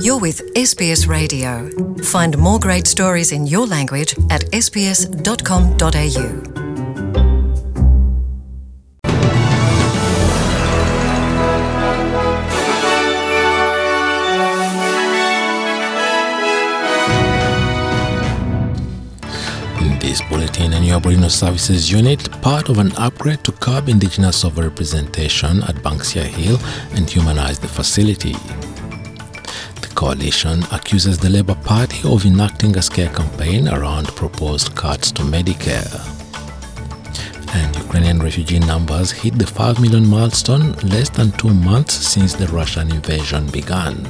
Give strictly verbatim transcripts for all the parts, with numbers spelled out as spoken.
You're with S B S Radio. Find more great stories in your language at s b s dot com dot a u. This bulletin and your Aboriginal Services Unit, part of an upgrade to curb Indigenous overrepresentation at Banksia Hill and humanise the facility. The Coalition accuses the Labor Party of enacting a scare campaign around proposed cuts to Medicare. And Ukrainian refugee numbers hit the five million milestone less than two months since the Russian invasion began.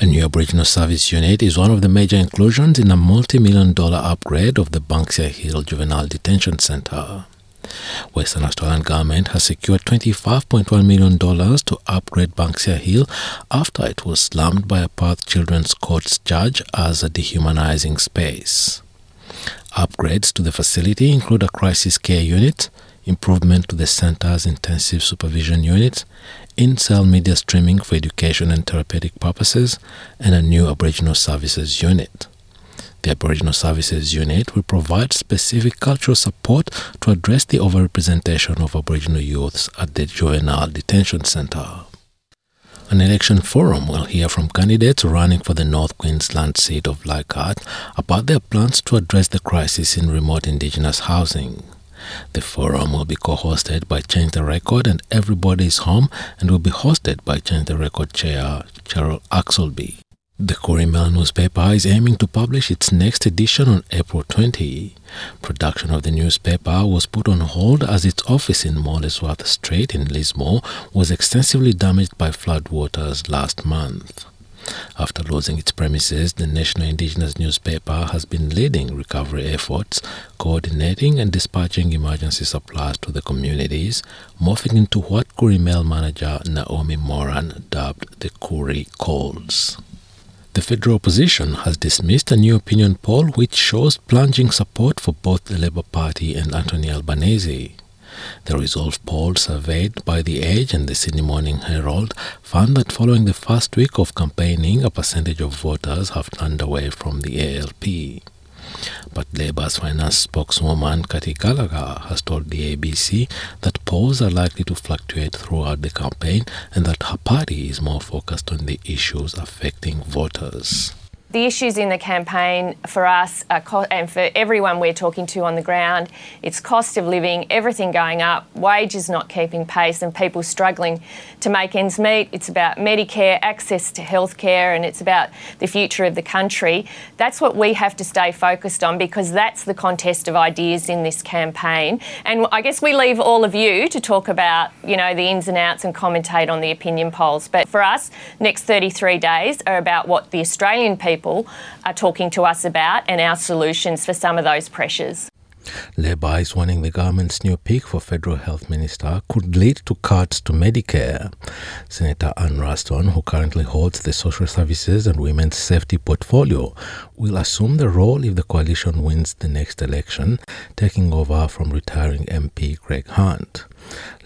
A new Aboriginal Service Unit is one of the major inclusions in a multi-million dollar upgrade of the Banksia Hill Juvenile Detention Centre. Western Australian Government has secured twenty-five point one million dollars to upgrade Banksia Hill after it was slammed by a Perth Children's Court's judge as a dehumanising space. Upgrades to the facility include a crisis care unit, improvement to the centre's intensive supervision unit, in-cell media streaming for education and therapeutic purposes, and a new Aboriginal Services Unit. The Aboriginal Services Unit will provide specific cultural support to address the overrepresentation of Aboriginal youths at the Juvenile Detention Centre. An election forum will hear from candidates running for the North Queensland seat of Leichhardt about their plans to address the crisis in remote Indigenous housing. The forum will be co-hosted by Change the Record and Everybody's Home and will be hosted by Change the Record Chair Cheryl Axelby. The Koori Mail newspaper is aiming to publish its next edition on April twentieth. Production of the newspaper was put on hold as its office in Molesworth Strait in Lismore was extensively damaged by floodwaters last month. After losing its premises, the National Indigenous newspaper has been leading recovery efforts, coordinating and dispatching emergency supplies to the communities, morphing into what Koori Mail manager Naomi Moran dubbed the Koori Calls. The federal opposition has dismissed a new opinion poll which shows plunging support for both the Labor Party and Anthony Albanese. The Resolve poll surveyed by The Age and The Sydney Morning Herald found that following the first week of campaigning, a percentage of voters have turned away from the A L P. But Labor's finance spokeswoman Katy Gallagher has told the A B C that polls are likely to fluctuate throughout the campaign and that her party is more focused on the issues affecting voters. The issues in the campaign for us are co- and for everyone we're talking to on the ground, it's cost of living, everything going up, wages not keeping pace and people struggling to make ends meet. It's about Medicare, access to healthcare, and it's about the future of the country. That's what we have to stay focused on because that's the contest of ideas in this campaign. And I guess we leave all of you to talk about, you know, the ins and outs and commentate on the opinion polls. But for us, next thirty-three days are about what the Australian people are talking to us about and our solutions for some of those pressures. Labor is warning the government's new pick for Federal Health Minister could lead to cuts to Medicare. Senator Anne Ruston, who currently holds the Social Services and Women's Safety portfolio, will assume the role if the Coalition wins the next election, taking over from retiring M P Greg Hunt.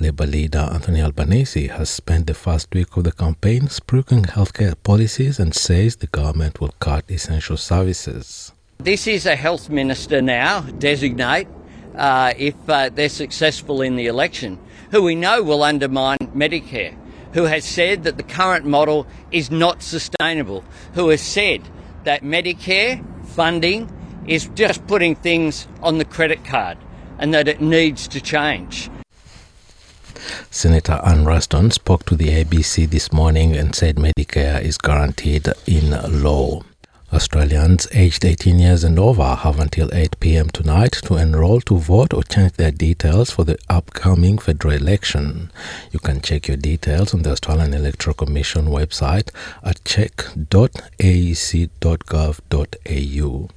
Labor leader Anthony Albanese has spent the first week of the campaign spruiking healthcare policies and says the government will cut essential services. This is a health minister now, designate, uh, if uh, they're successful in the election, who we know will undermine Medicare, who has said that the current model is not sustainable, who has said that Medicare funding is just putting things on the credit card and that it needs to change. Senator Anne Ruston spoke to the A B C this morning and said Medicare is guaranteed in law. Australians aged eighteen years and over have until eight p.m. tonight to enrol to vote or change their details for the upcoming federal election. You can check your details on the Australian Electoral Commission website at check dot a e c dot gov dot a u.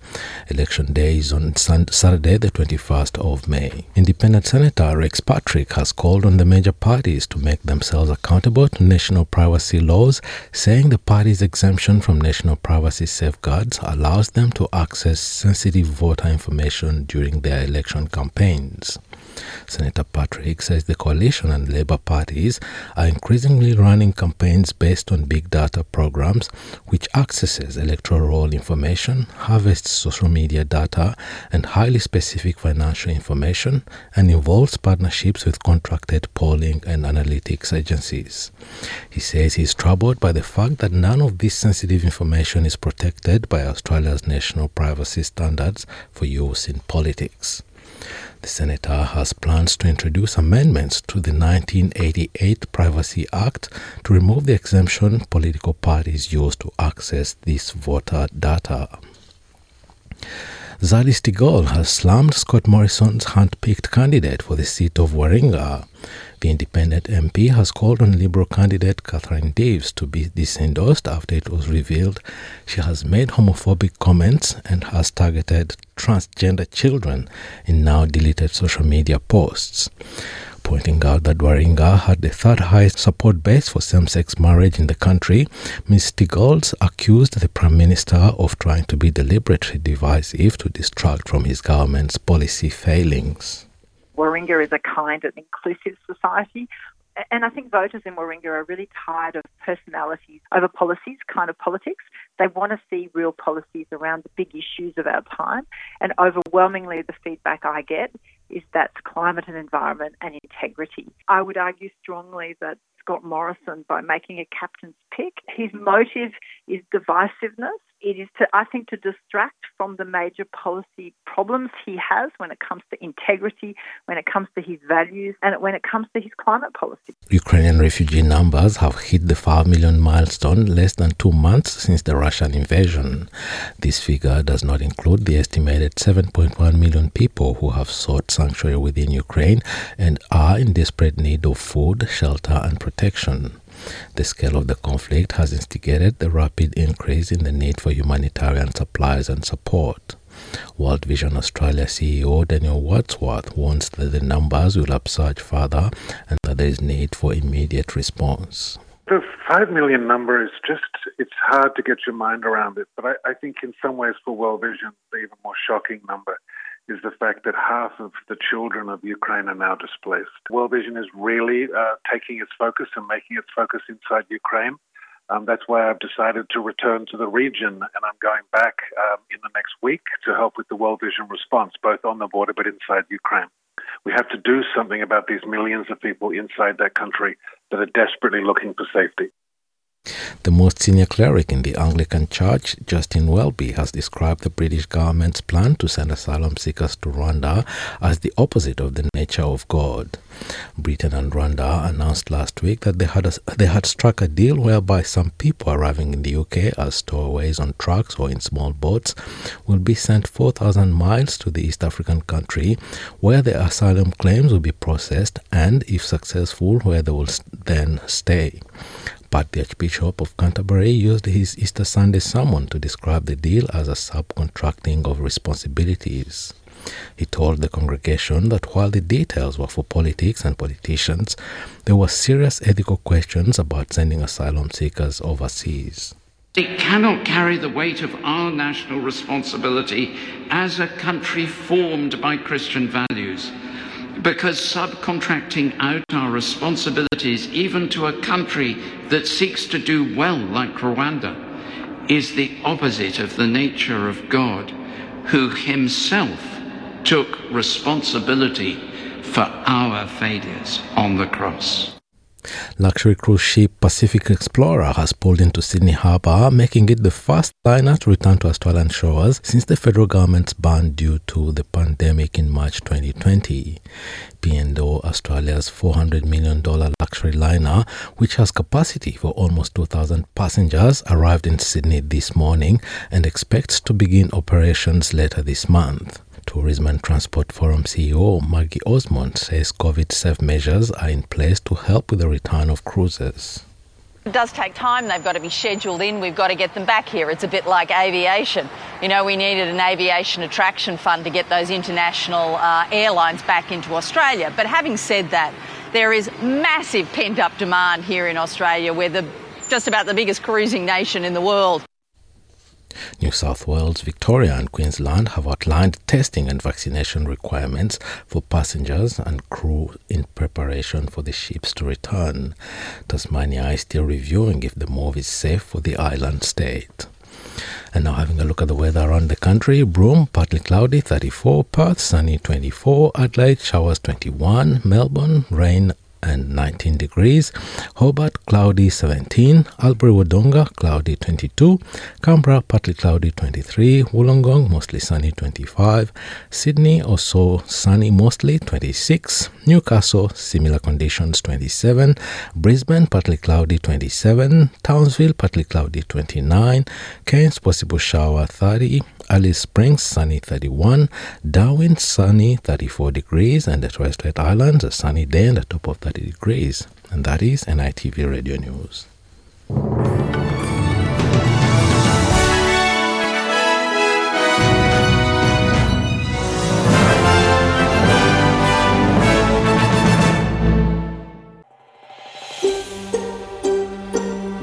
Election day is on Saturday the twenty-first of May. Independent Senator Rex Patrick has called on the major parties to make themselves accountable to national privacy laws, saying the party's exemption from national privacy safeguards safeguards allows them to access sensitive voter information during their election campaigns. Senator Patrick says the coalition and Labor parties are increasingly running campaigns based on big data programs, which accesses electoral roll information, harvests social media data and highly specific financial information, and involves partnerships with contracted polling and analytics agencies. He says he's troubled by the fact that none of this sensitive information is protected by Australia's national privacy standards for use in politics. The senator has plans to introduce amendments to the nineteen eighty-eight Privacy Act to remove the exemption political parties use to access this voter data. Zali Steggall has slammed Scott Morrison's hand-picked candidate for the seat of Warringah. The independent M P has called on Liberal candidate Catherine Deves to be disendorsed after it was revealed she has made homophobic comments and has targeted transgender children in now-deleted social media posts, pointing out that Warringah had the third-highest support base for same-sex marriage in the country. Miz Steggall accused the Prime Minister of trying to be deliberately divisive to distract from his government's policy failings. Warringah is a kind and inclusive society, and I think voters in Warringah are really tired of personalities over policies kind of politics. They want to see real policies around the big issues of our time, and overwhelmingly the feedback I get is that's climate and environment and integrity. I would argue strongly that Scott Morrison, by making a captain's pick, his motive is divisiveness. It is, to, I think, to distract from the major policy problems he has when it comes to integrity, when it comes to his values, and when it comes to his climate policy. Ukrainian refugee numbers have hit the five million milestone less than two months since the Russian invasion. This figure does not include the estimated seven point one million people who have sought sanctuary within Ukraine and are in desperate need of food, shelter, and protection. The scale of the conflict has instigated the rapid increase in the need for humanitarian supplies and support. World Vision Australia C E O Daniel Wadsworth warns that the numbers will upsurge further and that there is need for immediate response. The five million number is just, it's hard to get your mind around it, but I, I think in some ways for World Vision, the even more shocking number is the fact that half of the children of Ukraine are now displaced. World Vision is really uh, taking its focus and making its focus inside Ukraine. Um, that's why I've decided to return to the region, and I'm going back um, in the next week to help with the World Vision response, both on the border but inside Ukraine. We have to do something about these millions of people inside that country that are desperately looking for safety. The most senior cleric in the Anglican Church, Justin Welby, has described the British government's plan to send asylum seekers to Rwanda as the opposite of the nature of God. Britain and Rwanda announced last week that they had a, they had struck a deal whereby some people arriving in the U K as stowaways on trucks or in small boats will be sent four thousand miles to the East African country, where their asylum claims will be processed and, if successful, where they will then stay. But the Archbishop of Canterbury used his Easter Sunday sermon to describe the deal as a subcontracting of responsibilities. He told the congregation that while the details were for politics and politicians, there were serious ethical questions about sending asylum seekers overseas. It cannot carry the weight of our national responsibility as a country formed by Christian values, because subcontracting out our responsibilities, even to a country that seeks to do well like Rwanda, is the opposite of the nature of God, who himself took responsibility for our failures on the cross. Luxury cruise ship Pacific Explorer has pulled into Sydney Harbour, making it the first liner to return to Australian shores since the federal government's ban due to the pandemic in March twenty twenty. P and O Australia's four hundred million dollars luxury liner, which has capacity for almost two thousand passengers, arrived in Sydney this morning and expects to begin operations later this month. Tourism and Transport Forum C E O Maggie Osmond says COVID safe measures are in place to help with the return of cruises. It does take time. They've got to be scheduled in. We've got to get them back here. It's a bit like aviation. You know, we needed an aviation attraction fund to get those international uh, airlines back into Australia. But having said that, there is massive pent-up demand here in Australia. We're the, just about the biggest cruising nation in the world. New South Wales, Victoria and Queensland have outlined testing and vaccination requirements for passengers and crew in preparation for the ships to return. Tasmania is still reviewing if the move is safe for the island state. And now having a look at the weather around the country. Broome, partly cloudy, thirty-four. Perth, sunny, twenty-four. Adelaide, showers, twenty-one. Melbourne, rain and nineteen degrees. Hobart, cloudy, seventeen. Albury-Wodonga, cloudy, twenty-two. Canberra, partly cloudy, twenty-three. Wollongong, mostly sunny, twenty-five. Sydney, also sunny, mostly, twenty-six. Newcastle, similar conditions, twenty-seven. Brisbane, partly cloudy, twenty-seven. Townsville, partly cloudy, twenty-nine. Cairns, possible shower, thirty. Alice Springs, sunny, thirty-one. Darwin, sunny, thirty-four degrees. And the Torres Strait Islands, a sunny day and a top of thirty degrees. And that is N I T V Radio News.